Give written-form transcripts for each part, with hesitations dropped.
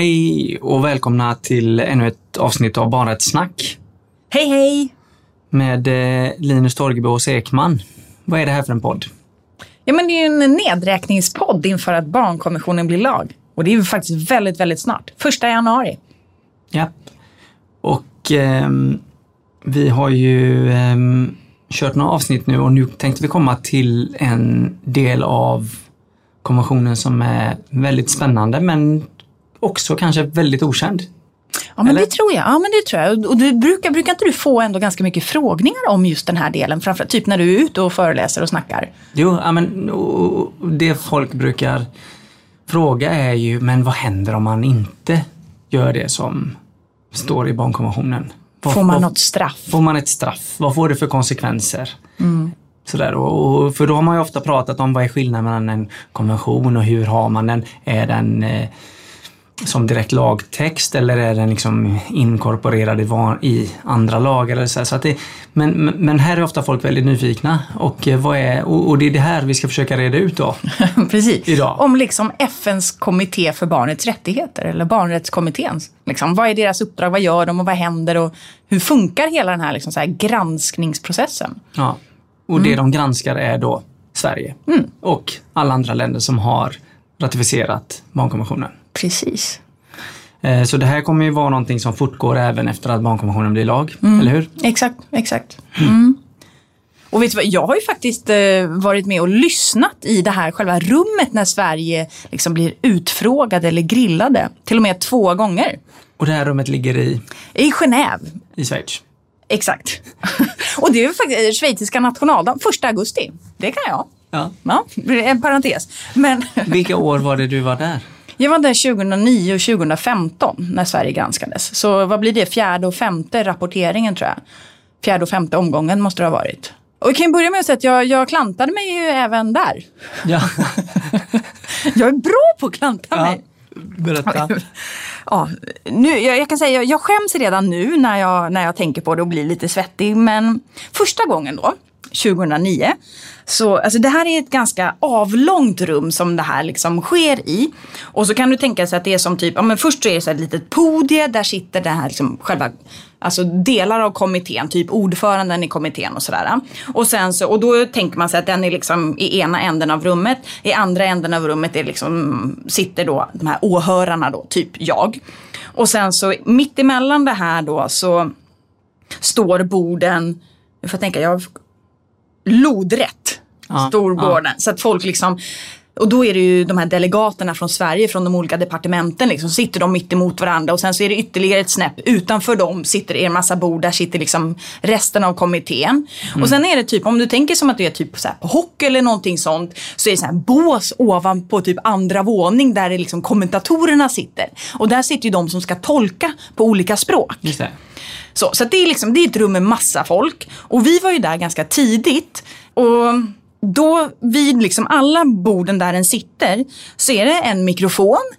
Hej och välkomna till ännu ett avsnitt av Barnrättssnack. Hej hej! Med Linus Torgebo och Sekman. Vad är det här för en podd? Ja, men det är ju en nedräkningspodd inför att barnkonventionen blir lag. Och det är ju faktiskt väldigt, väldigt snart. 1 januari. Ja. Och vi har ju kört några avsnitt nu och nu tänkte vi komma till en del av konventionen som är väldigt spännande men också kanske väldigt okänd. Ja, men det tror jag. Ja, men det tror jag. Och du brukar inte du få ändå ganska mycket frågningar om just den här delen, framförallt typ när du är ute och föreläser och snackar? Jo, ja, men det folk brukar fråga är ju, men vad händer om man inte gör det som står i barnkonventionen? Får man något straff? Får man ett straff? Vad får det för konsekvenser? Mm. Sådär, och för då har man ju ofta pratat om vad är skillnaden mellan en konvention och hur har man den? Är den som direkt lagtext eller är den liksom inkorporerad i andra lagar? Eller så att det, men här är ofta folk väldigt nyfikna och det är det här vi ska försöka reda ut då. Precis. Idag. Om liksom FNs kommitté för barnets rättigheter eller barnrättskommitténs. Liksom, vad är deras uppdrag? Vad gör de och vad händer? Och hur funkar hela den här, liksom, så här granskningsprocessen? Ja. Och det de granskar är då Sverige och alla andra länder som har ratificerat barnkonventionen. Precis. Så det här kommer ju vara någonting som fortgår även efter att barnkonventionen blir lag, eller hur? Exakt. Mm. Och vet du vad, jag har ju faktiskt varit med och lyssnat i det här själva rummet när Sverige liksom blir utfrågade eller grillade. Till och med 2 gånger. Och det här rummet ligger i? I Genève. I Schweiz. Exakt. Och det är ju faktiskt schweiziska nationaldagen, 1 augusti. Det kan jag. Ja. En parentes. Men vilka år var det du var där? Jag var där 2009 och 2015 när Sverige granskades. Så vad blir det? 4:e och 5:e rapporteringen tror jag. 4:e och 5:e omgången måste det ha varit. Och jag kan börja med att säga att jag klantade mig ju även där. Ja. Jag är bra på att klanta mig. Berätta. Ja, nu, jag kan säga, jag skäms redan nu när jag tänker på det och blir lite svettig. Men första gången då, 2009, så alltså det här är ett ganska avlångt rum som det här liksom sker i. Och så kan du tänka sig att det är som typ, ja men först så är det så ett litet podie, där sitter det här liksom själva, alltså delar av kommittén, typ ordföranden i kommittén och sådär. Och sen så, och då tänker man sig att den är liksom i ena änden av rummet, i andra änden av rummet är liksom, sitter då de här åhörarna då, typ jag. Och sen så mitt emellan det här då så står borden, nu får jag tänka, jag lodrätt, storborden. Så att folk liksom, och då är det ju de här delegaterna från Sverige, från de olika departementen liksom, sitter de mitt emot varandra och sen så är det ytterligare ett snäpp. Utanför dem sitter en massa bord, där sitter liksom resten av kommittén. Och sen är det typ, om du tänker som att du är typ så här på hockey eller någonting sånt, så är det så här bås ovan på typ andra våning där det liksom kommentatorerna sitter. Och där sitter ju de som ska tolka på olika språk. Just det. Så det är liksom, det är ett rum med massa folk och vi var ju där ganska tidigt och då vid liksom alla borden där den sitter så är det en mikrofon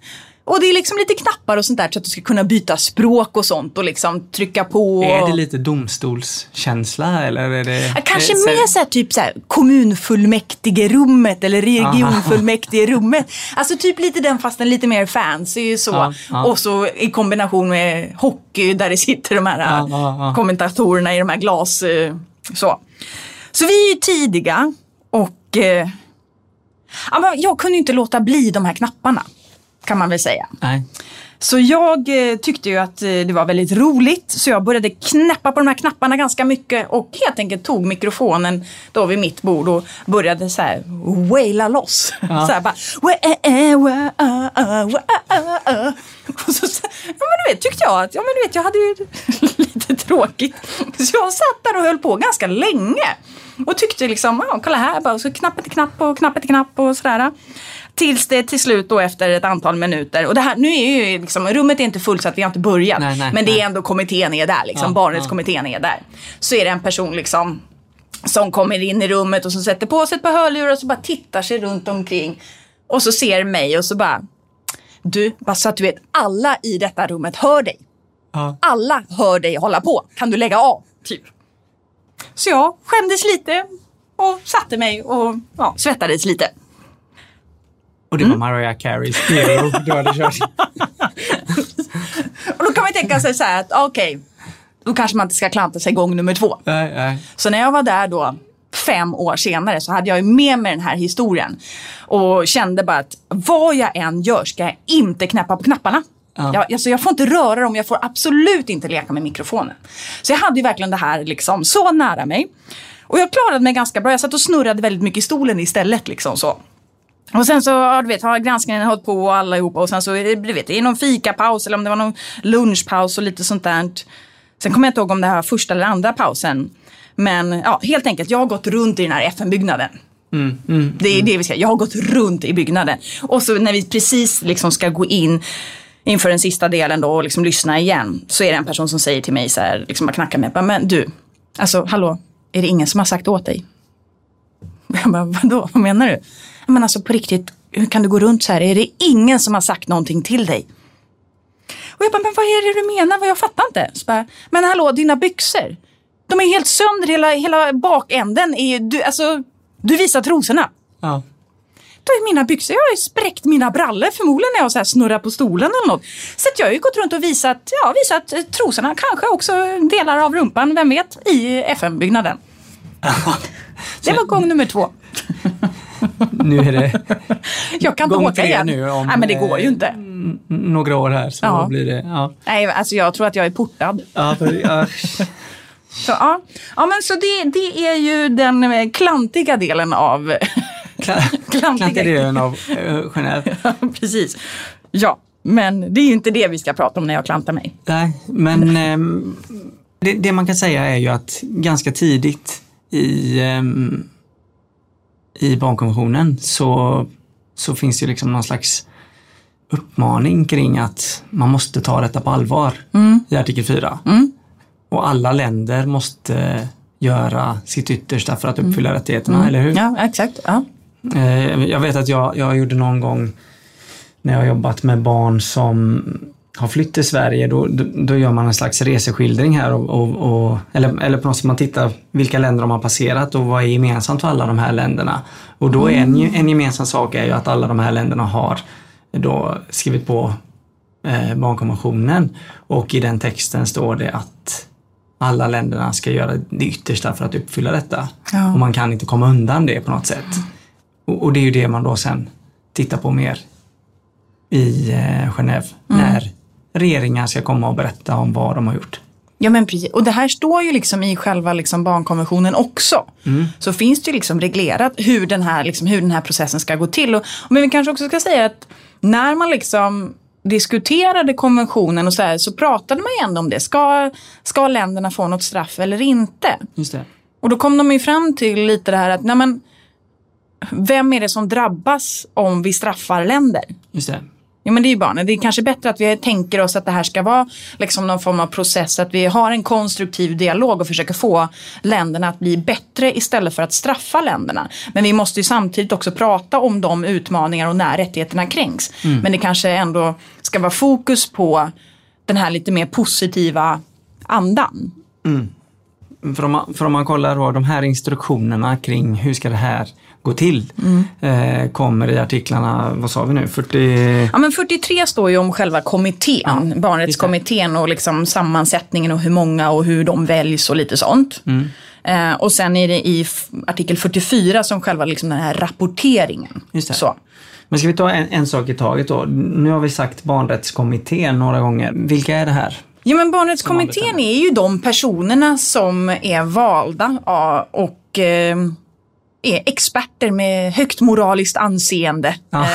och det är liksom lite knappar och sånt där så att du ska kunna byta språk och sånt och liksom trycka på. Är det lite domstolskänsla eller är det? Kanske mer så här, typ så här, kommunfullmäktigerummet eller regionfullmäktigerummet. Alltså typ lite den fasten lite mer fancy så. Ja. Och så i kombination med hockey där det sitter de här kommentatorerna i de här glas så. Så vi är ju tidiga och jag kunde inte låta bli de här knapparna, kan man väl säga. Nej. Så jag tyckte ju att det var väldigt roligt så jag började knäppa på de här knapparna ganska mycket och helt enkelt tog mikrofonen då vid mitt bord och började så här waila loss. Ja. Så här bara och så, ja men du vet, tyckte jag att, ja men du vet, jag hade ju lite tråkigt så jag satt där och höll på ganska länge och tyckte liksom, ja kolla här bara, så knapp och sådär. Tills det till slut då efter ett antal minuter. Och det här, nu är ju liksom, rummet är inte fullt så att vi har inte börjat. Men det är ändå kommittén är där liksom, barnrättskommittén är där. Så är det en person liksom som kommer in i rummet och som sätter på sig ett par hörlurar och så bara tittar sig runt omkring. Och så ser mig och så bara, du, bara så att du vet, alla i detta rummet hör dig. Ja. Alla hör dig hålla på. Kan du lägga av? Typ. Så jag skämdes lite och satte mig och svettades lite. Och det var Mariah Careys Hero du hade kört. ju tänka sig så här att okej, då kanske man inte ska klanta sig gång nummer 2. Nej. Så när jag var där då 5 år senare så hade jag ju med mig den här historien. Och kände bara att vad jag än gör ska jag inte knäppa på knapparna. Ja. Jag får inte röra dem, jag får absolut inte leka med mikrofonen. Så jag hade ju verkligen det här liksom så nära mig. Och jag klarade mig ganska bra. Jag satt och snurrade väldigt mycket i stolen istället liksom så. Och sen så har granskningen hållit på och allihopa. Och sen så i någon fikapaus eller om det var någon lunchpaus och lite sånt där. Sen kommer jag inte ihåg om det här första eller andra pausen. Men ja, helt enkelt, jag har gått runt i den här FN-byggnaden. Det är det vi ska. Jag har gått runt i byggnaden. Och så när vi precis liksom ska gå in inför den sista delen då och liksom lyssna igen. Så är det en person som säger till mig så här, liksom bara knackar mig. Men du, alltså hallå, är det ingen som har sagt åt dig? Jag bara, vadå? Vad menar du? Men alltså på riktigt, hur kan du gå runt så här? Är det ingen som har sagt någonting till dig? Och jag bara, men vad är det du menar? Jag fattar inte. Så bara, men hallå, dina byxor. De är helt sönder, hela bakänden. Du visar trosorna. Ja. Då är mina byxor, jag har ju spräckt mina brallor förmodligen när jag så här snurrar på stolen eller något. Så att jag har ju gått runt och visat trosorna, kanske också delar av rumpan, vem vet, i FN-byggnaden. Det var gång nummer 2. Nu är det jag kan gång 3 igen. Nu. Nej, men det går ju inte. Några år här så blir det... Ja. Nej, alltså jag tror att jag är portad. Så det är ju den klantiga delen av... Klantiga delen av Genève. Ja, precis. Ja, men det är ju inte det vi ska prata om när jag klantar mig. Nej, men det man kan säga är ju att ganska tidigt i barnkonventionen så finns det ju liksom någon slags uppmaning kring att man måste ta detta på allvar i artikel 4. Mm. Och alla länder måste göra sitt yttersta för att uppfylla rättigheterna, eller hur? Ja, exakt. Ja. Jag vet att jag gjorde någon gång när jag jobbat med barn som har flytt till Sverige, då gör man en slags reseskildring här och eller på något sätt man tittar vilka länder de har passerat och vad är gemensamt för alla de här länderna. Och då är en gemensam sak är ju att alla de här länderna har då skrivit på barnkonventionen, och i den texten står det att alla länderna ska göra det yttersta för att uppfylla detta. Ja. Och man kan inte komma undan det på något sätt. Och det är ju det man då sen tittar på mer i Genève. När regeringar ska komma och berätta om vad de har gjort. Ja, men precis. Och det här står ju liksom i själva liksom barnkonventionen också. Så finns det ju liksom reglerat hur den här processen ska gå till. Men vi kanske också ska säga att när man liksom... diskuterade konventionen och så pratade man ju ändå om det. Ska länderna få något straff eller inte? Just det. Och då kom de ju fram till lite det här att nej, men vem är det som drabbas om vi straffar länder? Just det. Ja, men det är ju barnen. Det är kanske bättre att vi tänker oss att det här ska vara liksom någon form av process, att vi har en konstruktiv dialog och försöker få länderna att bli bättre istället för att straffa länderna. Men vi måste ju samtidigt också prata om de utmaningar och när rättigheterna kränks. Men det kanske ändå ska vara fokus på den här lite mer positiva andan. För om man kollar då, de här instruktionerna kring hur ska det här gå till kommer i artiklarna, vad sa vi nu, 40... Ja, men 43 står ju om själva kommittén, barnrättskommittén och liksom sammansättningen och hur många och hur de väljs och lite sånt. Och sen är det i artikel 44 som själva liksom den här rapporteringen. Just det. Så. Men ska vi ta en sak i taget då? Nu har vi sagt barnrättskommittén några gånger. Vilka är det här? Ja, men barnrättskommittén är ju de personerna som är valda och är experter med högt moraliskt anseende. Ja.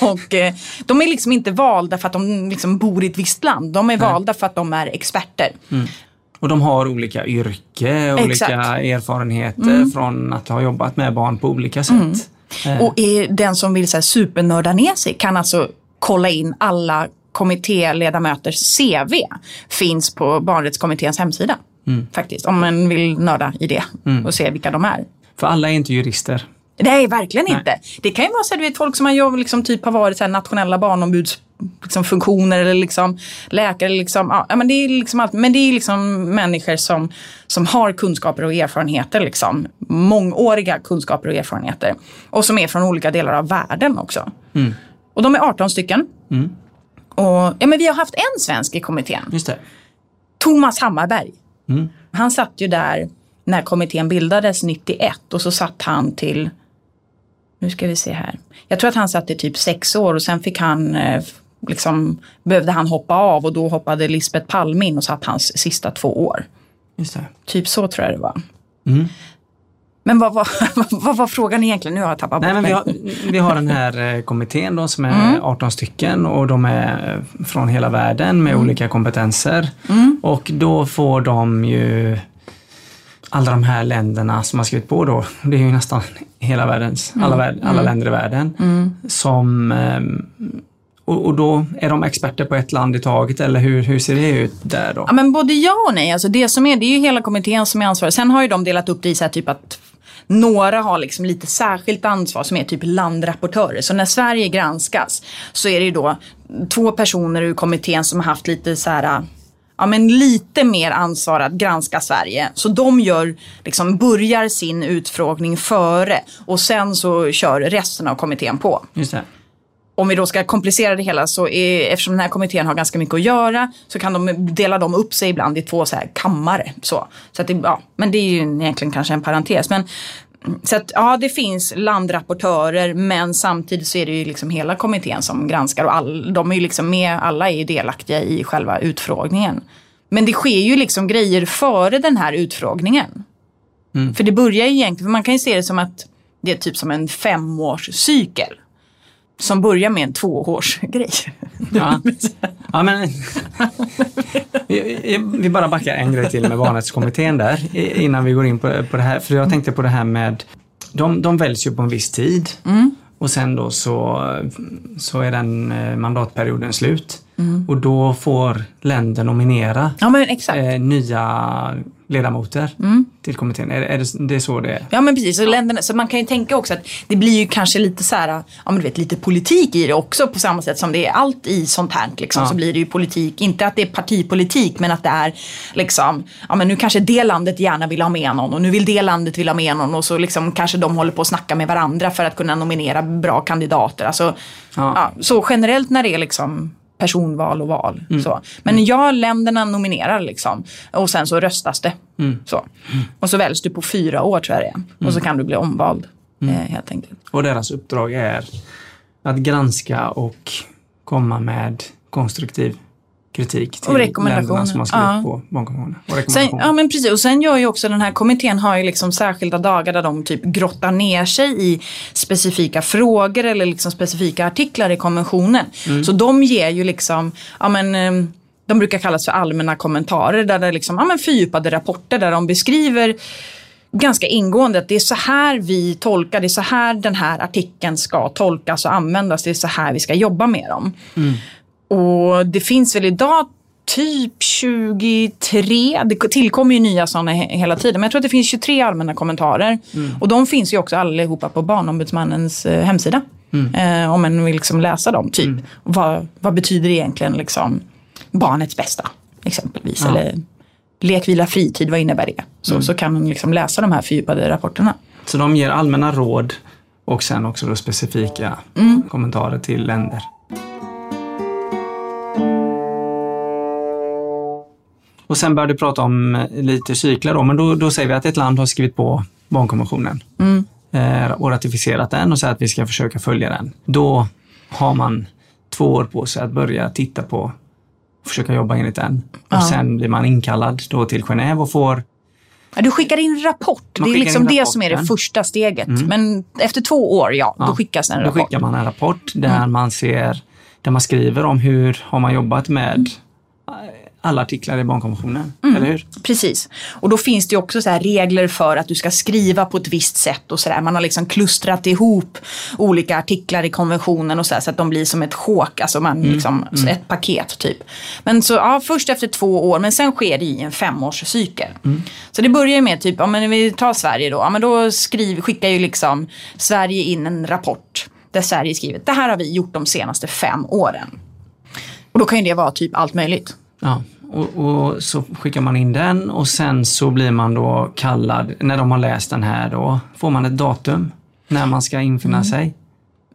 Och de är liksom inte valda för att de liksom bor i ett visst land. De är valda för att de är experter. Och de har olika yrke, olika erfarenheter från att ha jobbat med barn på olika sätt. Och den som vill så här supernörda ner sig kan alltså kolla in alla kommittéledamöters CV finns på barnrättskommitténs hemsida faktiskt, om man vill nörda i det och se vilka de är. För alla är inte jurister. Nej, verkligen inte. Det kan ju vara så att folk som har liksom typ har varit så här nationella barnombuds liksom funktioner eller liksom läkare liksom, ja, men det är liksom allt, men det är liksom människor som har kunskaper och erfarenheter liksom, mångåriga kunskaper och erfarenheter och som är från olika delar av världen också. Och de är 18 stycken. Och, ja, men vi har haft en svensk i kommittén. Just det. Thomas Hammarberg. Mm. Han satt ju där när kommittén bildades 91 och så satt han till, nu ska vi se här. Jag tror att han satt i typ 6 år och sen fick han, liksom, behövde han hoppa av och då hoppade Lisbeth Palm in och satt hans sista 2 år. Just det. Typ så tror jag det var. Mm. Men vad var frågan egentligen? Nu har jag tappat bort. Nej, men vi har den här kommittén då, som är 18 stycken och de är från hela världen med olika kompetenser. Mm. Och då får de ju alla de här länderna som har skrivit på då. Det är ju nästan hela världens, alla länder i världen. Mm. Som, och då är de experter på ett land i taget, eller hur ser det ut där då? Ja, men både ja och nej. Alltså det är ju hela kommittén som är ansvarig. Sen har ju de delat upp det i så här typ att några har liksom lite särskilt ansvar som är typ landrapportörer. Så när Sverige granskas så är det ju då 2 personer ur kommittén som har haft lite så här, ja, men lite mer ansvar att granska Sverige. Så de gör, liksom, börjar sin utfrågning före och sen så kör resten av kommittén på. Just det. Om vi då ska komplicera det hela så eftersom den här kommittén har ganska mycket att göra så kan de dela dem upp sig ibland i 2 så här kammare. Så att det, ja, men det är ju egentligen kanske en parentes. Men, så att, ja, det finns landrapportörer men samtidigt så är det ju liksom hela kommittén som granskar och de är ju liksom med, alla är ju delaktiga i själva utfrågningen. Men det sker ju liksom grejer före den här utfrågningen. Mm. För det börjar ju egentligen, för man kan ju se det som att det är typ som en 5-årscykel. Som börjar med en 2-årsgrej. Ja, men vi bara backar en grej till med barnrättskommittén där innan vi går in på det här. För jag tänkte på det här med, de väljs ju på en viss tid. Mm. Och sen då så är den mandatperioden slut. Mm. Och då får länder nominera nya ledamoter till kommittén. Är det är så det är? Ja, men precis. Så, länderna, så man kan ju tänka också att det blir ju kanske lite så här, ja, men du vet, lite politik i det också på samma sätt som det är allt i sånt här. Liksom, ja. Så blir det ju politik, inte att det är partipolitik men att det är liksom, ja, men nu kanske det landet gärna vill ha med någon och nu vill det landet vill ha med någon och så liksom kanske de håller på att snacka med varandra för att kunna nominera bra kandidater. Alltså, ja, så generellt när det är liksom personval och val. Så. Men länderna nominerar liksom. Och sen så röstas det. Så. Och så väljs du på 4 år tror jag det är. Och så kan du bli omvald helt enkelt. Och deras uppdrag är att granska och komma med konstruktiv kritik till länderna som har skrivit på barnkonventionen. Ja, men precis. Och sen gör ju också den här kommittén har ju liksom särskilda dagar där de typ grottar ner sig i specifika frågor eller liksom specifika artiklar i konventionen. Så de ger ju liksom, ja, men de brukar kallas för allmänna kommentarer där det är liksom, ja, men fördjupade rapporter där de beskriver ganska ingående att det är så här vi tolkar, det är så här den här artikeln ska tolkas och användas, det är så här vi ska jobba med dem. Och det finns väl idag typ 23, det tillkommer ju nya sådana hela tiden. Men jag tror att det finns 23 allmänna kommentarer. Och de finns ju också allihopa på Barnombudsmannens hemsida. Om man vill liksom läsa dem, typ. Vad betyder det egentligen liksom barnets bästa, exempelvis. Ja. Eller lekvila fritid, vad innebär det? Så kan man liksom läsa de här fördjupade rapporterna. Så de ger allmänna råd och sen också då specifika kommentarer till länder. Och sen började du prata om lite cyklar då, men då säger vi att ett land har skrivit på barnkonventionen och ratificerat den och säger att vi ska försöka följa den. Då har man 2 år på sig att börja titta på och försöka jobba enligt den. Och sen blir man inkallad då till Genève och får... Ja, du skickar in rapport. Det är liksom det som är det första steget. Men efter 2 år, då skickas en rapport. Då skickar man en rapport där man ser, där man skriver om hur har man jobbat med... alla artiklar i barnkonventionen, eller hur? Precis. Och då finns det ju också så här regler för att du ska skriva på ett visst sätt och så där. Man har liksom klustrat ihop olika artiklar i konventionen och så att de blir som ett sjok, alltså man liksom ett paket typ. Men så först efter 2 år, men sen sker det i en 5-årscykel. Så det börjar med typ, men vi tar Sverige då. Ja, men då skickar ju liksom Sverige in en rapport där Sverige skriver: "Det här har vi gjort de senaste 5 åren." Och då kan ju det vara typ allt möjligt. Ja, och så skickar man in den och sen så blir man då kallad, när de har läst den här då, får man ett datum när man ska infinna sig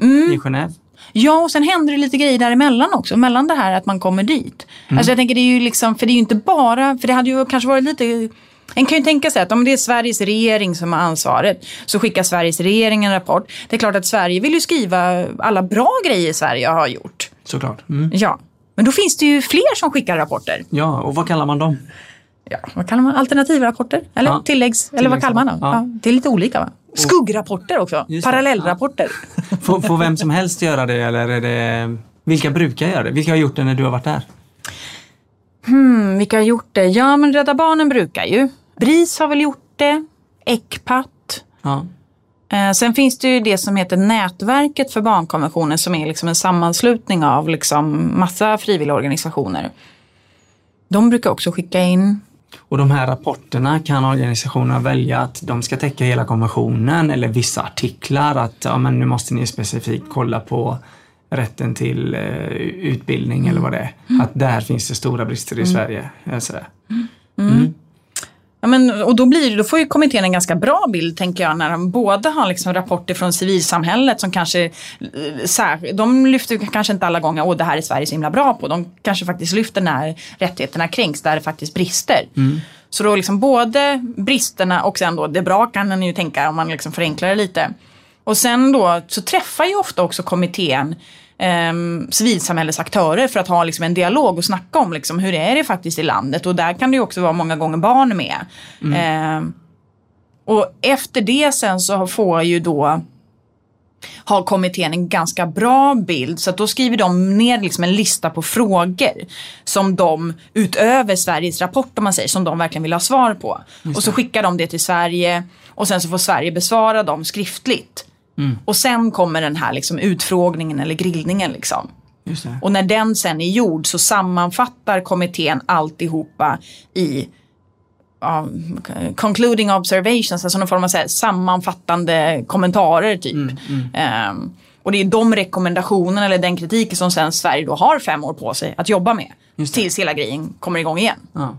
i Genève. Ja, och sen händer det lite grejer däremellan också. Mellan det här att man kommer dit. Mm. Alltså jag tänker det är ju liksom, för det är ju inte bara, för det hade ju kanske varit lite... En kan ju tänka sig att om det är Sveriges regering som har ansvaret så skickar Sveriges regering en rapport. Det är klart att Sverige vill ju skriva alla bra grejer Sverige har gjort. Såklart. Mm. Ja, men då finns det ju fler som skickar rapporter. Ja, och vad kallar man dem? Ja, vad kallar man? Alternativa rapporter? Eller ja. Tilläggs eller vad kallar man dem? Ja. Ja, det är lite olika va? Skuggrapporter också, parallellrapporter. Ja. Får vem som helst göra det eller är det... Vilka brukar göra det? Vilka har gjort det när du har varit där? Vilka har gjort det? Ja, men Rädda barnen brukar ju. Bris har väl gjort det. Eckpat. Ja. Sen finns det ju det som heter Nätverket för barnkonventionen som är liksom en sammanslutning av liksom massa frivilligorganisationer. De brukar också skicka in. Och de här rapporterna kan organisationerna välja att de ska täcka hela konventionen eller vissa artiklar. Att ja, men nu måste ni specifikt kolla på rätten till utbildning eller vad det är. Att där finns det stora brister i Sverige. Ja, men, och då får ju kommittén en ganska bra bild, tänker jag, när de båda har liksom rapporter från civilsamhället som kanske, de lyfter kanske inte alla gånger, åh det här är Sverige så himla bra på, de kanske faktiskt lyfter när rättigheterna kränks, där det faktiskt brister. Mm. Så då liksom både bristerna och sen då det bra kan man ju tänka om man liksom förenklar det lite. Och sen då så träffar ju ofta också kommittén civilsamhällesaktörer för att ha liksom en dialog och snacka om liksom hur är det faktiskt i landet, och där kan det ju också vara många gånger barn med. Och efter det sen så har kommittén en ganska bra bild, så att då skriver de ner liksom en lista på frågor som de utöver Sveriges rapport, om man säger, som de verkligen vill ha svar på. Och så skickar de det till Sverige och sen så får Sverige besvara dem skriftligt. Och sen kommer den här liksom utfrågningen eller grillningen liksom. Just det. Och när den sen är gjord så sammanfattar kommittén alltihopa i concluding observations, alltså någon form av sammanfattande kommentarer typ. Och det är de rekommendationerna eller den kritiken som sen Sverige då har 5 år på sig att jobba med tills hela grejen kommer igång igen. Ja.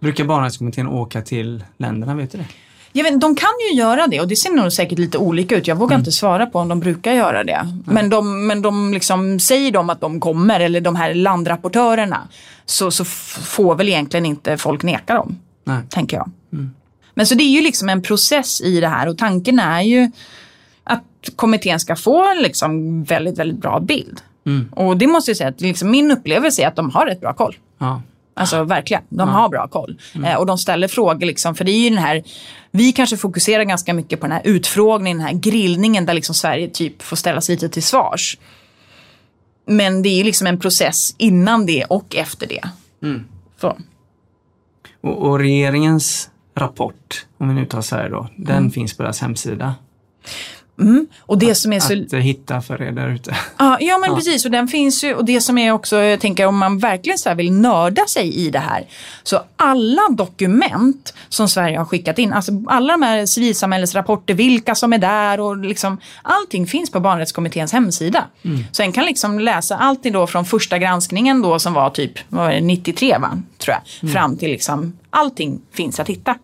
Brukar barnrättskommittén åka till länderna, vet du det? Jag vet, de kan ju göra det, och det ser nog säkert lite olika ut. Jag vågar inte svara på om de brukar göra det. Men de liksom, säger de att de kommer, eller de här landrapportörerna, så får väl egentligen inte folk neka dem, tänker jag. Men så det är ju liksom en process i det här, och tanken är ju att kommittén ska få liksom väldigt, väldigt bra bild. Och det måste jag säga, att liksom, min upplevelse är att de har rätt bra koll. Ja. Alltså verkligen, de har bra koll. Och de ställer frågor liksom, för det är ju den här, vi kanske fokuserar ganska mycket på den här utfrågningen, den här grillningen där liksom Sverige typ får ställas lite till svars. Men det är ju liksom en process innan det och efter det. Så. Och regeringens rapport, om vi nu tar Sverige då, den finns på deras hemsida. Och det som är så... Att hitta för er där ute. Ja, men precis. Och den finns ju, och det som är också, jag tänker, om man verkligen så här vill nörda sig i det här, så alla dokument som Sverige har skickat in, alltså alla de här civilsamhällesrapporter, vilka som är där och liksom, allting finns på barnrättskommitténs hemsida. Så en kan liksom läsa allting då från första granskningen då som var typ, vad var det, 93 va? Tror jag. Fram till liksom, allting finns att hitta.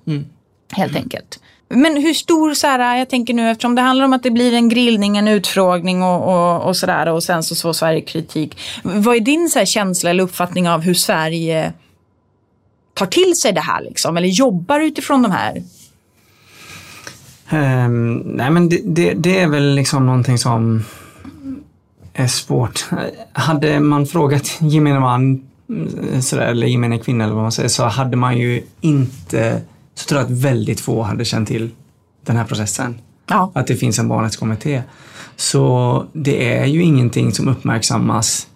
Helt enkelt. Men hur stor, så här, jag tänker nu, eftersom det handlar om att det blir en grillning, en utfrågning och sådär, och sen så får Sverige kritik. Vad är din så här känsla eller uppfattning av hur Sverige tar till sig det här liksom, eller jobbar utifrån de här? Nej, men det är väl liksom någonting som är svårt. Hade man frågat gemene man sådär, eller gemene kvinna eller vad man säger, så hade man ju inte... Så tror jag att väldigt få hade känt till den här processen. Ja. Att det finns en barnrättskommitté. Så det är ju ingenting som uppmärksammas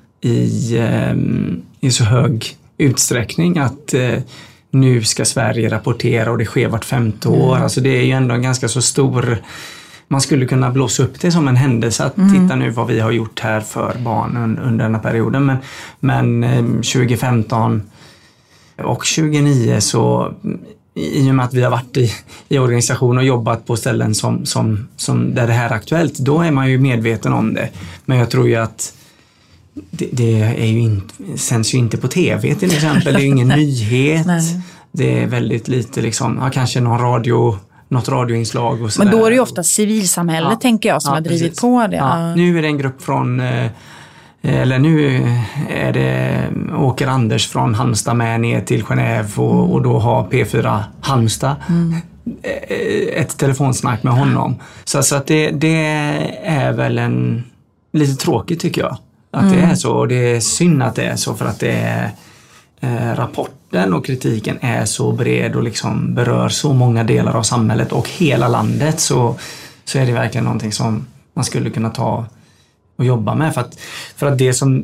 i så hög utsträckning att nu ska Sverige rapportera, och det sker vart 5:e år. Alltså det är ju ändå en ganska så stor... Man skulle kunna blåsa upp det som en händelse att titta nu vad vi har gjort här för barnen under den här perioden. Men 2015 och 2009 så... I och med att vi har varit i organisation och jobbat på ställen som där det här är aktuellt, då är man ju medveten om det. Men jag tror ju att det är ju sänds ju inte på tv till exempel. Det är ju ingen nyhet. Det är väldigt lite liksom, kanske någon radio något radioinslag och så. Men då är det ju ofta civilsamhället, tänker jag, som har drivit på det. Ja. Nu är det en grupp från, eller nu är det Åker Anders från Halmstad med ner till Genève och då har P4 Halmstad ett telefonsnack med honom. Så att det är väl en lite tråkigt, tycker jag, att det är så, och det är synd att det är så, för att det är rapporten och kritiken är så bred och liksom berör så många delar av samhället och hela landet, så är det verkligen någonting som man skulle kunna ta och jobba med, för att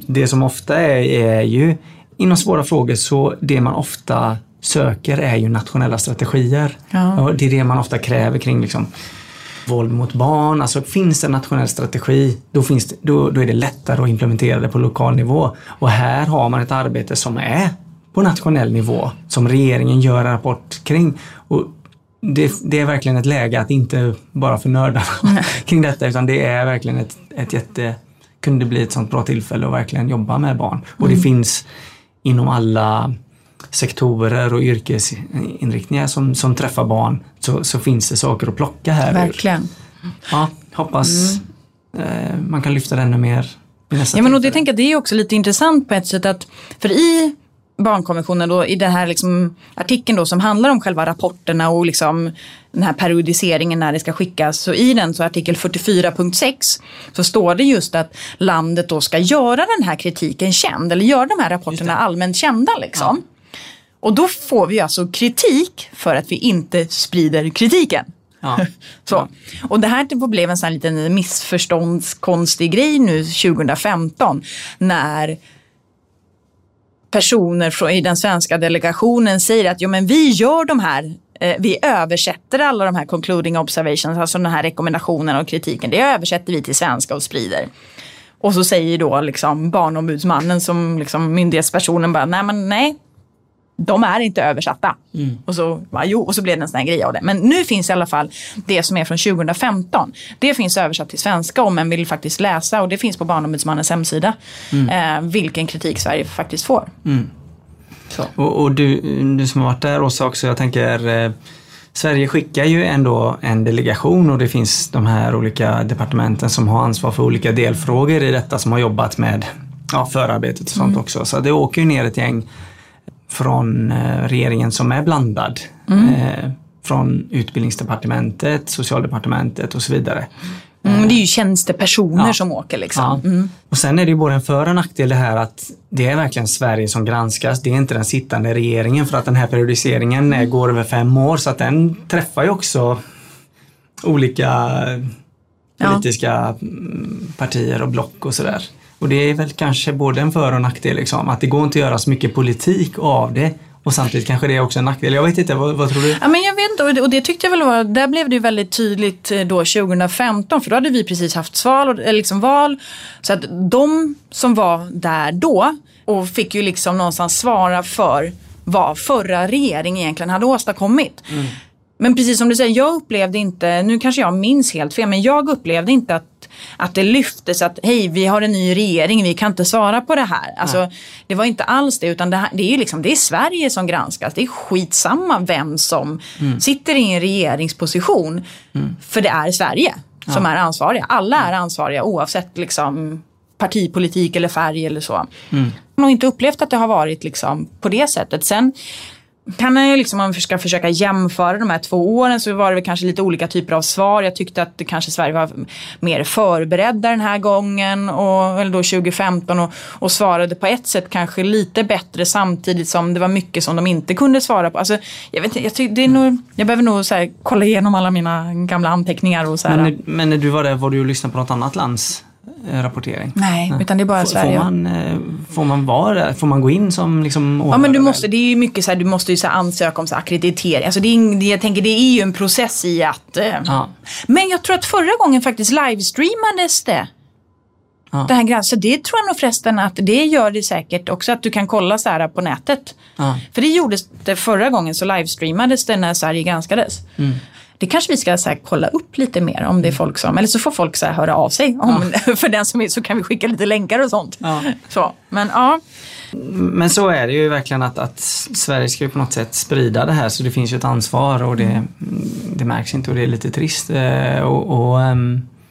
det som ofta är ju inom svåra frågor, så det man ofta söker är ju nationella strategier. Och det är det man ofta kräver kring liksom våld mot barn. Alltså finns det en nationell strategi, då är det lättare att implementera det på lokal nivå. Och här har man ett arbete som är på nationell nivå, som regeringen gör en rapport kring. Och det är verkligen ett läge att inte bara för nördarna kring detta, utan det är verkligen kunde bli ett sånt bra tillfälle att verkligen jobba med barn. Och det finns inom alla sektorer och yrkesinriktningar som träffar barn, så finns det saker att plocka här. Verkligen. Ja, hoppas man kan lyfta det ännu mer. Men och det tänker jag, det är också lite intressant på ett sätt, att för i barnkonventionen då, i den här liksom artikeln då som handlar om själva rapporterna och liksom den här periodiseringen när det ska skickas, så i den, så artikel 44.6, så står det just att landet då ska göra den här kritiken känd, eller göra de här rapporterna allmänt kända liksom. Ja. Och då får vi alltså kritik för att vi inte sprider kritiken. Ja. Så. Och det här blev en sån här liten missförståndskonstig grej nu 2015, när personer i den svenska delegationen säger att men vi gör de här, vi översätter alla de här concluding observations, alltså den här rekommendationen och kritiken, det översätter vi till svenska och sprider. Och så säger då liksom Barnombudsmannen, som liksom myndighetspersonen, bara nej. De är inte översatta. Och så blev det en sån här grej av det. Men nu finns i alla fall det som är från 2015. Det finns översatt till svenska om man vill faktiskt läsa. Och det finns på Barnombudsmannens hemsida. Vilken kritik Sverige faktiskt får. Så. Och du som har varit där också, jag tänker... Sverige skickar ju ändå en delegation, och det finns de här olika departementen som har ansvar för olika delfrågor i detta, som har jobbat med förarbetet och sånt också. Så det åker ju ner ett gäng från regeringen som är blandad. Från utbildningsdepartementet, socialdepartementet och så vidare. Det är ju tjänstepersoner som åker liksom. Och sen är det ju både en för- och nackdel det här, att det är verkligen Sverige som granskas. Det är inte den sittande regeringen, för att den här periodiseringen går över 5 år, så att den träffar ju också olika politiska partier och block och sådär. Och det är väl kanske både en för- och nackdel liksom, att det går inte att göra så mycket politik av det, och samtidigt kanske det är också en nackdel. Jag vet inte, vad tror du? Ja, men jag vet inte, och det tyckte jag väl var, där blev det ju väldigt tydligt då 2015, för då hade vi precis haft val, så att de som var där då och fick ju liksom någonstans svara för vad förra regeringen egentligen hade åstadkommit. Men precis som du säger, jag upplevde inte, nu kanske jag minns helt fel, men jag upplevde inte att det lyftes att hej, vi har en ny regering, vi kan inte svara på det här. Alltså, det var inte alls det, utan det är ju liksom, det är Sverige som granskas. Det är skitsamma vem som sitter i en regeringsposition, för det är Sverige som är ansvariga. Alla är ansvariga oavsett liksom partipolitik eller färg eller så. Man har inte upplevt att det har varit liksom på det sättet. Sen kan jag liksom, om man ska försöka jämföra de här 2 åren, så var det väl kanske lite olika typer av svar. Jag tyckte att kanske Sverige var mer förberedda den här gången, eller då 2015, och svarade på ett sätt kanske lite bättre, samtidigt som det var mycket som de inte kunde svara på. Alltså, jag vet inte, jag behöver nog så här, kolla igenom alla mina gamla anteckningar och så här. Men när du var där, var du och lyssnade på något annat lands rapportering? Nej, utan det är bara Sverige. Får man gå in som liksom... Ja, men du måste, det är ju mycket så här, du måste ju så här ansöka om så här akkreditering. Alltså jag tänker, det är ju en process i att... Men jag tror att förra gången faktiskt livestreamades det. Det här grann, så det tror jag nog förresten att det gör det säkert också, att du kan kolla så här på nätet. För det gjordes det förra gången, så livestreamades det när Sverige granskades. Det kanske vi ska så här, kolla upp lite mer om det är folk som... Eller så får folk så här, höra av sig. Om, ja. För den som är så kan vi skicka lite länkar och sånt. Ja. Så, men ja... Men så är det ju verkligen att Sverige ska ju på något sätt sprida det här, så det finns ju ett ansvar och det märks inte och det är lite trist.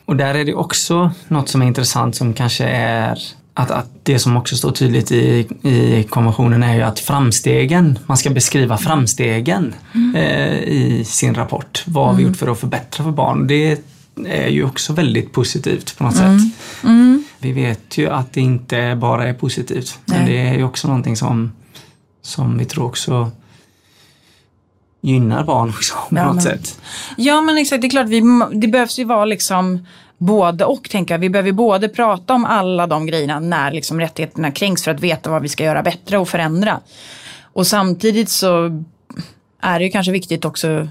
Och där är det också något som är intressant som kanske är att det som också står tydligt i konventionen är ju att framstegen, man ska beskriva framstegen i sin rapport. Vad har vi gjort för att förbättra för barn? Det är ju också väldigt positivt på något sätt. Mm. Vi vet ju att det inte bara är positivt. Nej. Men det är ju också någonting som vi tror också gynnar barn också på något sätt. Ja, men exakt, det är klart det behövs ju vara liksom både och, tänker jag. Vi behöver både prata om alla de grejerna när liksom rättigheterna kränks för att veta vad vi ska göra bättre och förändra. Och samtidigt så är det ju kanske viktigt också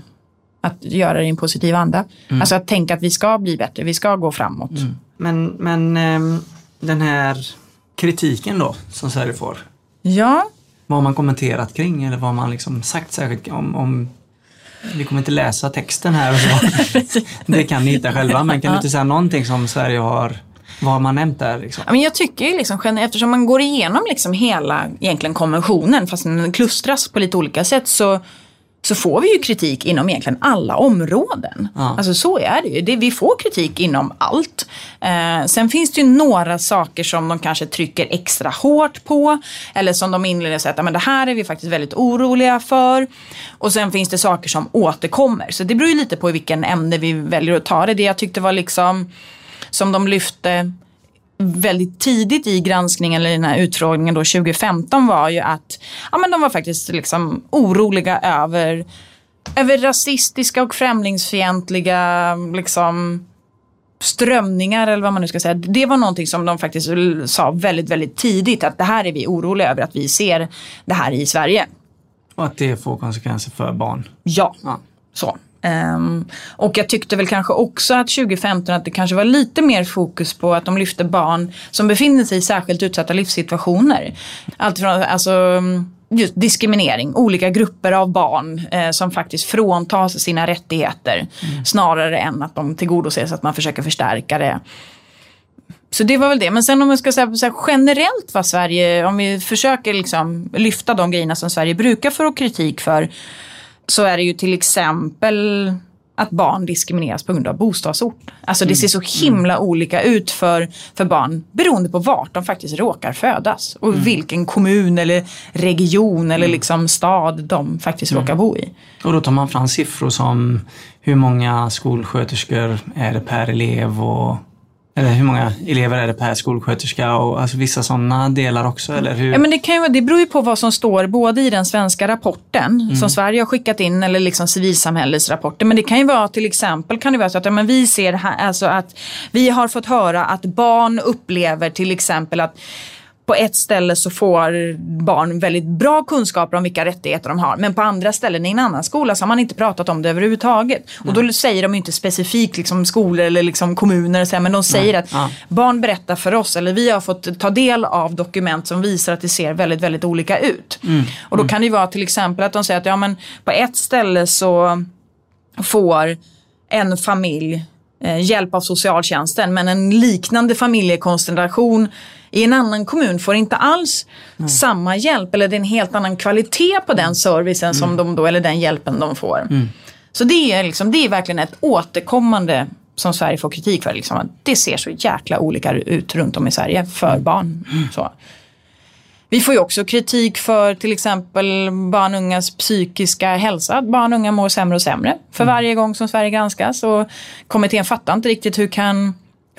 att göra det i en positiv anda. Mm. Alltså att tänka att vi ska bli bättre, vi ska gå framåt. Mm. Men den här kritiken då som Sverige får. Ja. Vad har man kommenterat kring eller vad har man liksom sagt särskilt om vi kommer inte läsa texten här och så. Det kan ni hitta själva, men kan du inte säga någonting som Sverige har, vad har man nämnt där liksom? Men jag tycker ju liksom, eftersom man går igenom liksom hela egentligen konventionen fast den klustras på lite olika sätt, så får vi ju kritik inom egentligen alla områden. Ja. Alltså så är det ju. Vi får kritik inom allt. Sen finns det ju några saker som de kanske trycker extra hårt på. Eller som de inleder sig att men det här är vi faktiskt väldigt oroliga för. Och sen finns det saker som återkommer. Så det beror ju lite på vilken ämne vi väljer att ta det. Det jag tyckte var liksom som de lyfte väldigt tidigt i granskningen eller i den här utfrågningen då 2015 var ju att de var faktiskt liksom oroliga över rasistiska och främlingsfientliga liksom strömningar eller vad man nu ska säga. Det var någonting som de faktiskt sa väldigt, väldigt tidigt att det här är vi oroliga över att vi ser det här i Sverige. Och att det får konsekvenser för barn. Ja. Så. Och jag tyckte väl kanske också att 2015 att det kanske var lite mer fokus på att de lyfte barn som befinner sig i särskilt utsatta livssituationer. Allt från alltså, just diskriminering, olika grupper av barn som faktiskt fråntas sina rättigheter snarare än att de tillgodoses, att man försöker förstärka det. Så det var väl det. Men sen om jag ska säga generellt vad Sverige, om vi försöker liksom lyfta de grejerna som Sverige brukar få kritik för, så är det ju till exempel att barn diskrimineras på grund av bostadsort. Alltså det ser så himla olika ut för barn beroende på vart de faktiskt råkar födas. Och vilken kommun eller region eller liksom stad de faktiskt råkar bo i. Och då tar man fram siffror som hur många skolsköterskor är det per elev och... Eller hur många elever är det per skolsköterska och alltså vissa sådana delar också? Eller hur? Ja, men det beror ju på vad som står både i den svenska rapporten som Sverige har skickat in eller liksom civilsamhällesrapporten. Men det kan ju vara till exempel kan det vara så att vi ser här, alltså att vi har fått höra att barn upplever till exempel att på ett ställe så får barn väldigt bra kunskaper om vilka rättigheter de har. Men på andra ställen i en annan skola så har man inte pratat om det överhuvudtaget. Och då säger de ju inte specifikt liksom skolor eller liksom kommuner. Och så här, men de säger att barn berättar för oss. Eller vi har fått ta del av dokument som visar att det ser väldigt, väldigt olika ut. Och då kan det ju vara till exempel att de säger att på ett ställe så får en familj hjälp av socialtjänsten. Men en liknande familjekonstellation i en annan kommun får inte alls samma hjälp, eller det är en helt annan kvalitet på den servicen som de då, eller den hjälpen de får. Så det är verkligen ett återkommande som Sverige får kritik för. Liksom. Det ser så jäkla olika ut runt om i Sverige för barn. Så. Vi får ju också kritik för till exempel barn och ungas psykiska hälsa. Att barn och unga mår sämre och sämre för varje gång som Sverige granskas. Och kommittén fattar inte riktigt hur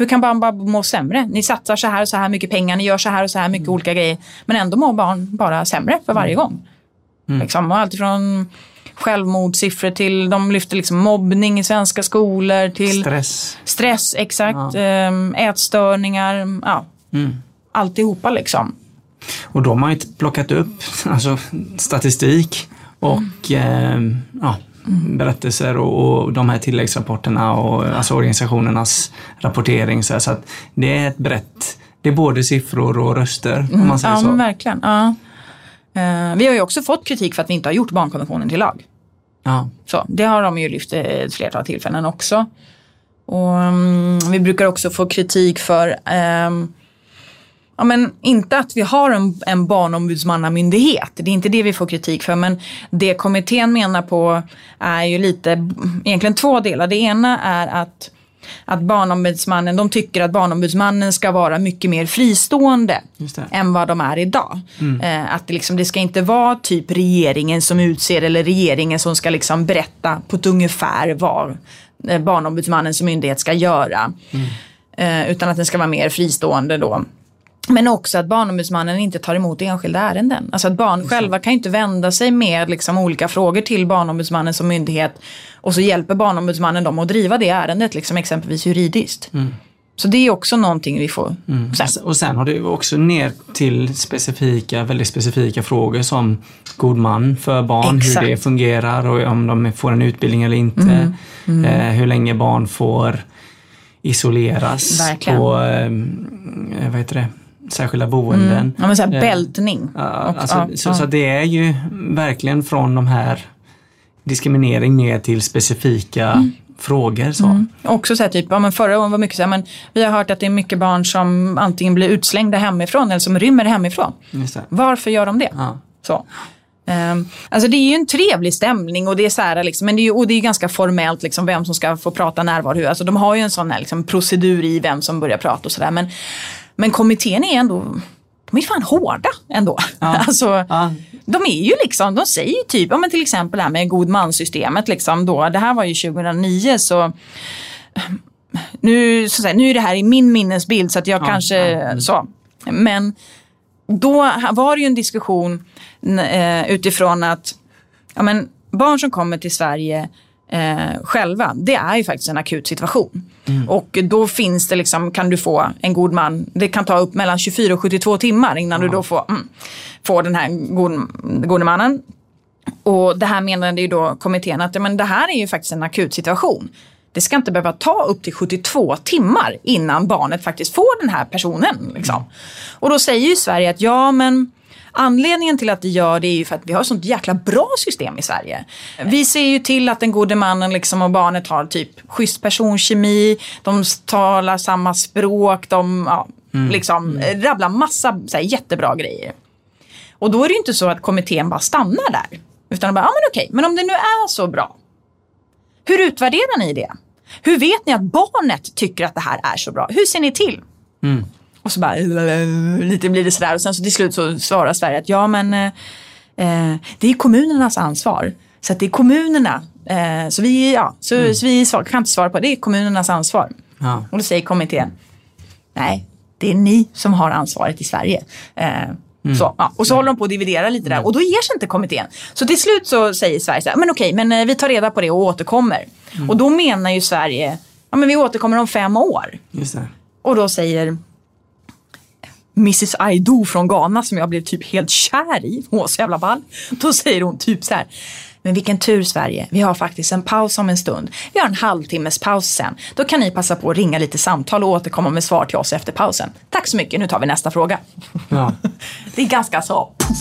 kan barn bara må sämre? Ni satsar så här mycket pengar, ni gör så här mycket olika grejer. Men ändå mår barn bara sämre för varje gång. Liksom, allt från självmordssiffror till, de lyfter liksom mobbning i svenska skolor. Till stress, exakt. Ja. Ätstörningar, alltihopa liksom. Och då har man ju plockat upp alltså, statistik och berättelser och de här tilläggsrapporterna och alltså organisationernas rapportering. Så att det är ett brett, det är både siffror och röster om man säger så. Ja, verkligen. Vi har ju också fått kritik för att vi inte har gjort barnkonventionen till lag. Ja. Så, det har de ju lyft ett flertal tillfällen också. Och vi brukar också få kritik för ja, men inte att vi har en barnombudsmannamyndighet. Det är inte det vi får kritik för, men det kommittén menar på är ju lite, egentligen två delar. Det ena är att barnombudsmannen, de tycker att barnombudsmannen ska vara mycket mer fristående än vad de är idag. Mm. Att det, liksom, det ska inte vara typ regeringen som utser eller regeringen som ska liksom berätta på ett ungefär vad barnombudsmannen som myndighet ska göra. Mm. Utan att den ska vara mer fristående då. Men också att barnombudsmannen inte tar emot enskilda ärenden. Alltså att barn själva kan ju inte vända sig med liksom olika frågor till barnombudsmannen som myndighet. Och så hjälper barnombudsmannen dem att driva det ärendet, liksom exempelvis juridiskt. Mm. Så det är också någonting vi får. Mm. Och sen har du också ner till specifika, väldigt specifika frågor som god man för barn. Exakt. Hur det fungerar och om de får en utbildning eller inte. Mm. Mm. Hur länge barn får isoleras. Verkligen. På, vad heter det? Särskilda boenden. Mm. Ja, men så här bältning. Så det är ju verkligen från de här diskriminering ner till specifika frågor. Så. Mm. Också så här typ, ja, men förra året var mycket så här, men vi har hört att det är mycket barn som antingen blir utslängda hemifrån eller som rymmer hemifrån. Just det. Varför gör de det? Ja. Så. Alltså det är ju en trevlig stämning och det är så här liksom, men det är ju ganska formellt liksom, vem som ska få prata när, var, hur. Alltså de har ju en sån här liksom, procedur i vem som börjar prata och sådär, men kommittén är ändå, de är fan hårda ändå. Ja. Alltså, ja. De är ju liksom, de säger ju typ, ja, men till exempel det här med godmanssystemet liksom då, det här var ju 2009 så... Nu är det här i min minnesbild så att jag så. Men då var det ju en diskussion utifrån att ja, men barn som kommer till Sverige själva, det är ju faktiskt en akut situation. Mm. Och då finns det liksom, kan du få en god man, det kan ta upp mellan 24 och 72 timmar innan du då får den här gode mannen. Och det här menade ju då kommittén att men det här är ju faktiskt en akut situation. Det ska inte behöva ta upp till 72 timmar innan barnet faktiskt får den här personen. Liksom. Mm. Och då säger ju Sverige att ja, men anledningen till att det gör det är ju för att vi har ett sånt jäkla bra system i Sverige. Vi ser ju till att den gode mannen liksom och barnet har typ schysst personkemi, de talar samma språk, de rabblar massa så här, jättebra grejer. Och då är det ju inte så att kommittén bara stannar där. Utan bara, ja men okej, men om det nu är så bra, hur utvärderar ni det? Hur vet ni att barnet tycker att det här är så bra? Hur ser ni till? Mm. Och så bara, lite blir det sådär. Och sen så till slut så svarar Sverige att ja men det är kommunernas ansvar. Så att det är kommunerna. Så vi kan inte svara på det. Det är kommunernas ansvar. Ja. Och då säger kommittén, nej det är ni som har ansvaret i Sverige. Så, ja. Och så håller de på att dividera lite där. Och då ger sig inte kommittén. Så till slut så säger Sverige så här, men okej, men vi tar reda på det och återkommer. Mm. Och då menar ju Sverige, ja men vi återkommer om 5 år. Just det. Och då säger Mrs. Aido från Ghana, som jag blev typ helt kär i, åh så jävla ball. Då säger hon typ så här, men vilken tur Sverige, vi har faktiskt en paus om en stund. Vi har en halvtimmes paus sen. Då kan ni passa på att ringa lite samtal och återkomma med svar till oss efter pausen. Tack så mycket, nu tar vi nästa fråga. Ja. Det är ganska så puff.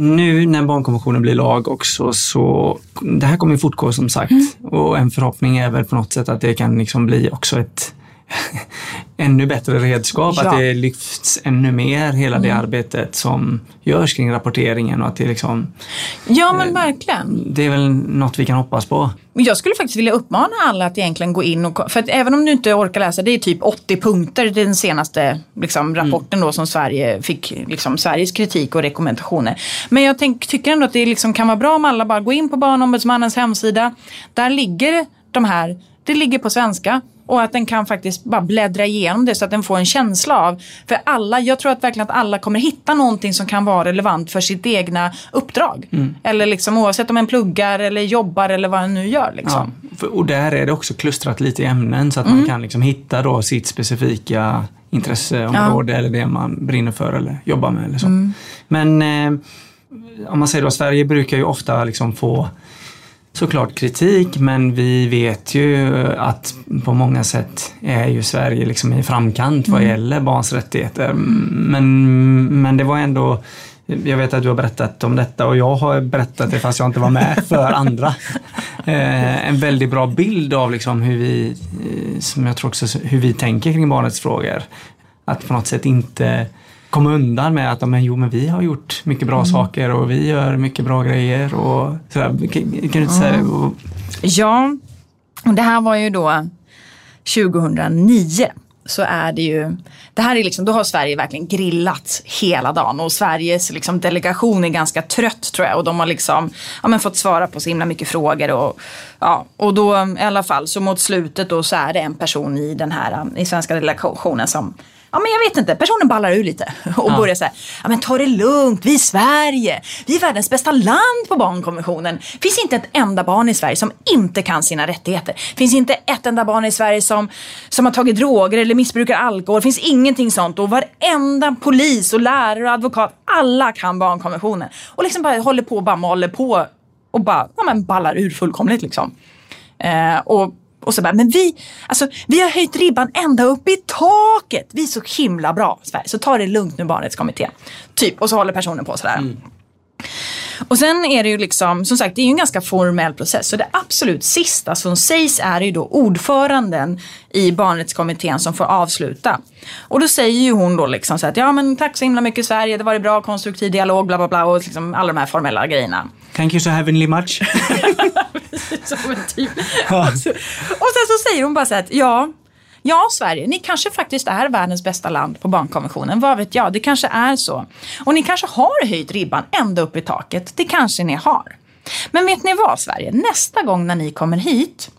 Nu när barnkonventionen blir lag också, så det här kommer ju fortgå som sagt. Mm. Och en förhoppning är väl på något sätt att det kan liksom bli också ett ännu bättre redskap. Ja. Att det lyfts ännu mer hela det arbetet som görs kring rapporteringen och att det liksom... Ja men verkligen. Det är väl något vi kan hoppas på. Jag skulle faktiskt vilja uppmana alla att egentligen gå in och... För att även om du inte orkar läsa, det är typ 80 punkter den senaste liksom, rapporten då som Sverige fick, liksom, Sveriges kritik och rekommendationer. Men jag tycker ändå att det liksom kan vara bra om alla bara går in på Barnombudsmannens hemsida. Där ligger de här, det ligger på svenska. Och att den kan faktiskt bara bläddra igenom det så att den får en känsla av. För alla, jag tror att verkligen att alla kommer hitta någonting som kan vara relevant för sitt egna uppdrag. Mm. Eller liksom oavsett om en pluggar eller jobbar eller vad en nu gör. Liksom. Ja, och där är det också klustrat lite i ämnen så att man kan liksom hitta då sitt specifika intresseområde eller det man brinner för eller jobbar med. Eller så. Mm. Men om man säger då, Sverige brukar ju ofta liksom få... såklart kritik, men vi vet ju att på många sätt är ju Sverige liksom i framkant vad gäller barns rättigheter. Men det var ändå, jag vet att du har berättat om detta och jag har berättat det fast jag inte var med för andra. En väldigt bra bild av liksom hur vi, som jag tror också, hur vi tänker kring barnets frågor. Att på något sätt inte komma undan med att men, jo, men vi har gjort mycket bra saker och vi gör mycket bra grejer. Och sådär. Kan du inte säga det? Ja, och det här var ju då 2009. Så är det ju, det här är liksom, då har Sverige verkligen grillats hela dagen och Sveriges liksom delegation är ganska trött tror jag och de har liksom, ja, men fått svara på så himla mycket frågor och ja, och då i alla fall så mot slutet då så är det en person i den här, i svenska delegationen som, ja men jag vet inte, personen ballar ur lite och börjar säga, ja men ta det lugnt, vi är Sverige, vi är världens bästa land på barnkonventionen, finns inte ett enda barn i Sverige som inte kan sina rättigheter, finns inte ett enda barn i Sverige som har tagit droger eller missbrukar alkohol, finns ingenting sånt och varenda polis och lärare och advokat, alla kan barnkonventionen och liksom bara håller på och bara, ja men ballar ur fullkomligt liksom och så bara, men vi har höjt ribban ända upp i taket. Vi är så himla bra, Sverige. Så ta det lugnt nu, barnrättskommittén. Typ, och så håller personen på sådär. Mm. Och sen är det ju liksom, som sagt, det är ju en ganska formell process. Så det absolut sista som sägs är ju då ordföranden i barnrättskommittén som får avsluta. Och då säger ju hon då liksom så att, ja men tack så himla mycket Sverige, det var en bra konstruktiv dialog, bla bla bla, och liksom alla de här formella grejerna. Thank you so heavenly much. Och sen så säger hon bara så att, ja, Sverige, ni kanske faktiskt är världens bästa land på barnkonventionen. Vad vet jag, det kanske är så. Och ni kanske har höjt ribban ända upp i taket. Det kanske ni har. Men vet ni vad, Sverige? Nästa gång när ni kommer hit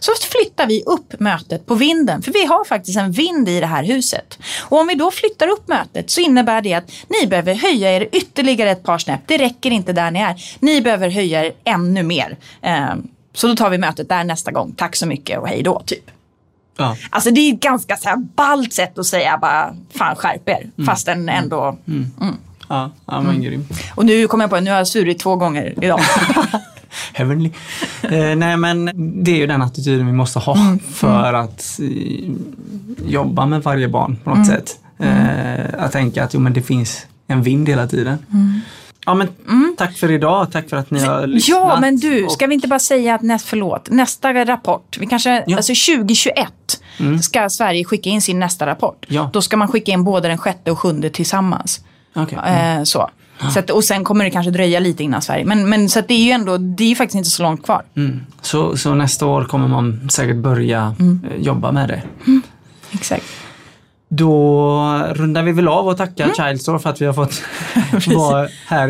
så flyttar vi upp mötet på vinden. För vi har faktiskt en vind i det här huset. Och om vi då flyttar upp mötet så innebär det att ni behöver höja er ytterligare ett par snäpp. Det räcker inte där ni är. Ni behöver höja er ännu mer. Så då tar vi mötet där nästa gång. Tack så mycket och hej då, typ. Ja. Alltså det är ett ganska så här ballt sätt att säga bara, fan skärp er, fastän ändå Ja, men grym. Och nu kommer jag på, nu har jag surit 2 gånger idag. Heavenly. Nej men det är ju den attityden vi måste ha för att jobba med varje barn på något sätt. Att tänka att jo, men det finns en vind hela tiden. Ja, men tack för idag. Tack för att ni har lyssnat. Ja, men du, ska vi inte bara säga att nästa rapport, vi kanske, alltså 2021 ska Sverige skicka in sin nästa rapport. Ja. Då ska man skicka in både den 6:e och 7:e tillsammans. Okay. Så att, och sen kommer det kanske dröja lite innan Sverige. Men så att det är ju ändå, det är ju faktiskt inte så långt kvar. Så nästa år kommer man säkert börja jobba med det. Exakt. Då rundar vi väl av och tackar Childstore för att vi har fått vara här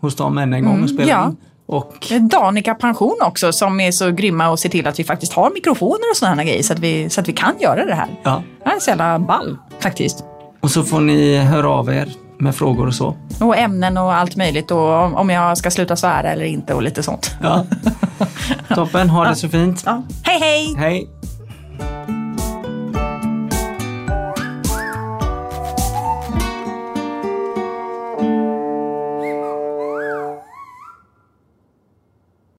hos dem än en gång och spela in. Och Danika pension också, som är så grymma och ser till att vi faktiskt har mikrofoner och sådana grejer så att vi kan göra det här. Ja. Det är en jävla ball faktiskt. Och så får ni höra av er med frågor och så. Och ämnen och allt möjligt och om jag ska sluta svära eller inte och lite sånt. Ja. Toppen, ha det så fint. Ja. Hej hej! Hej!